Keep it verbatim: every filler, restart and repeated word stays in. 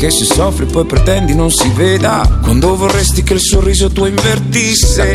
che si soffre poi pretendi non si veda, quando vorresti che il sorriso tuo invertisse.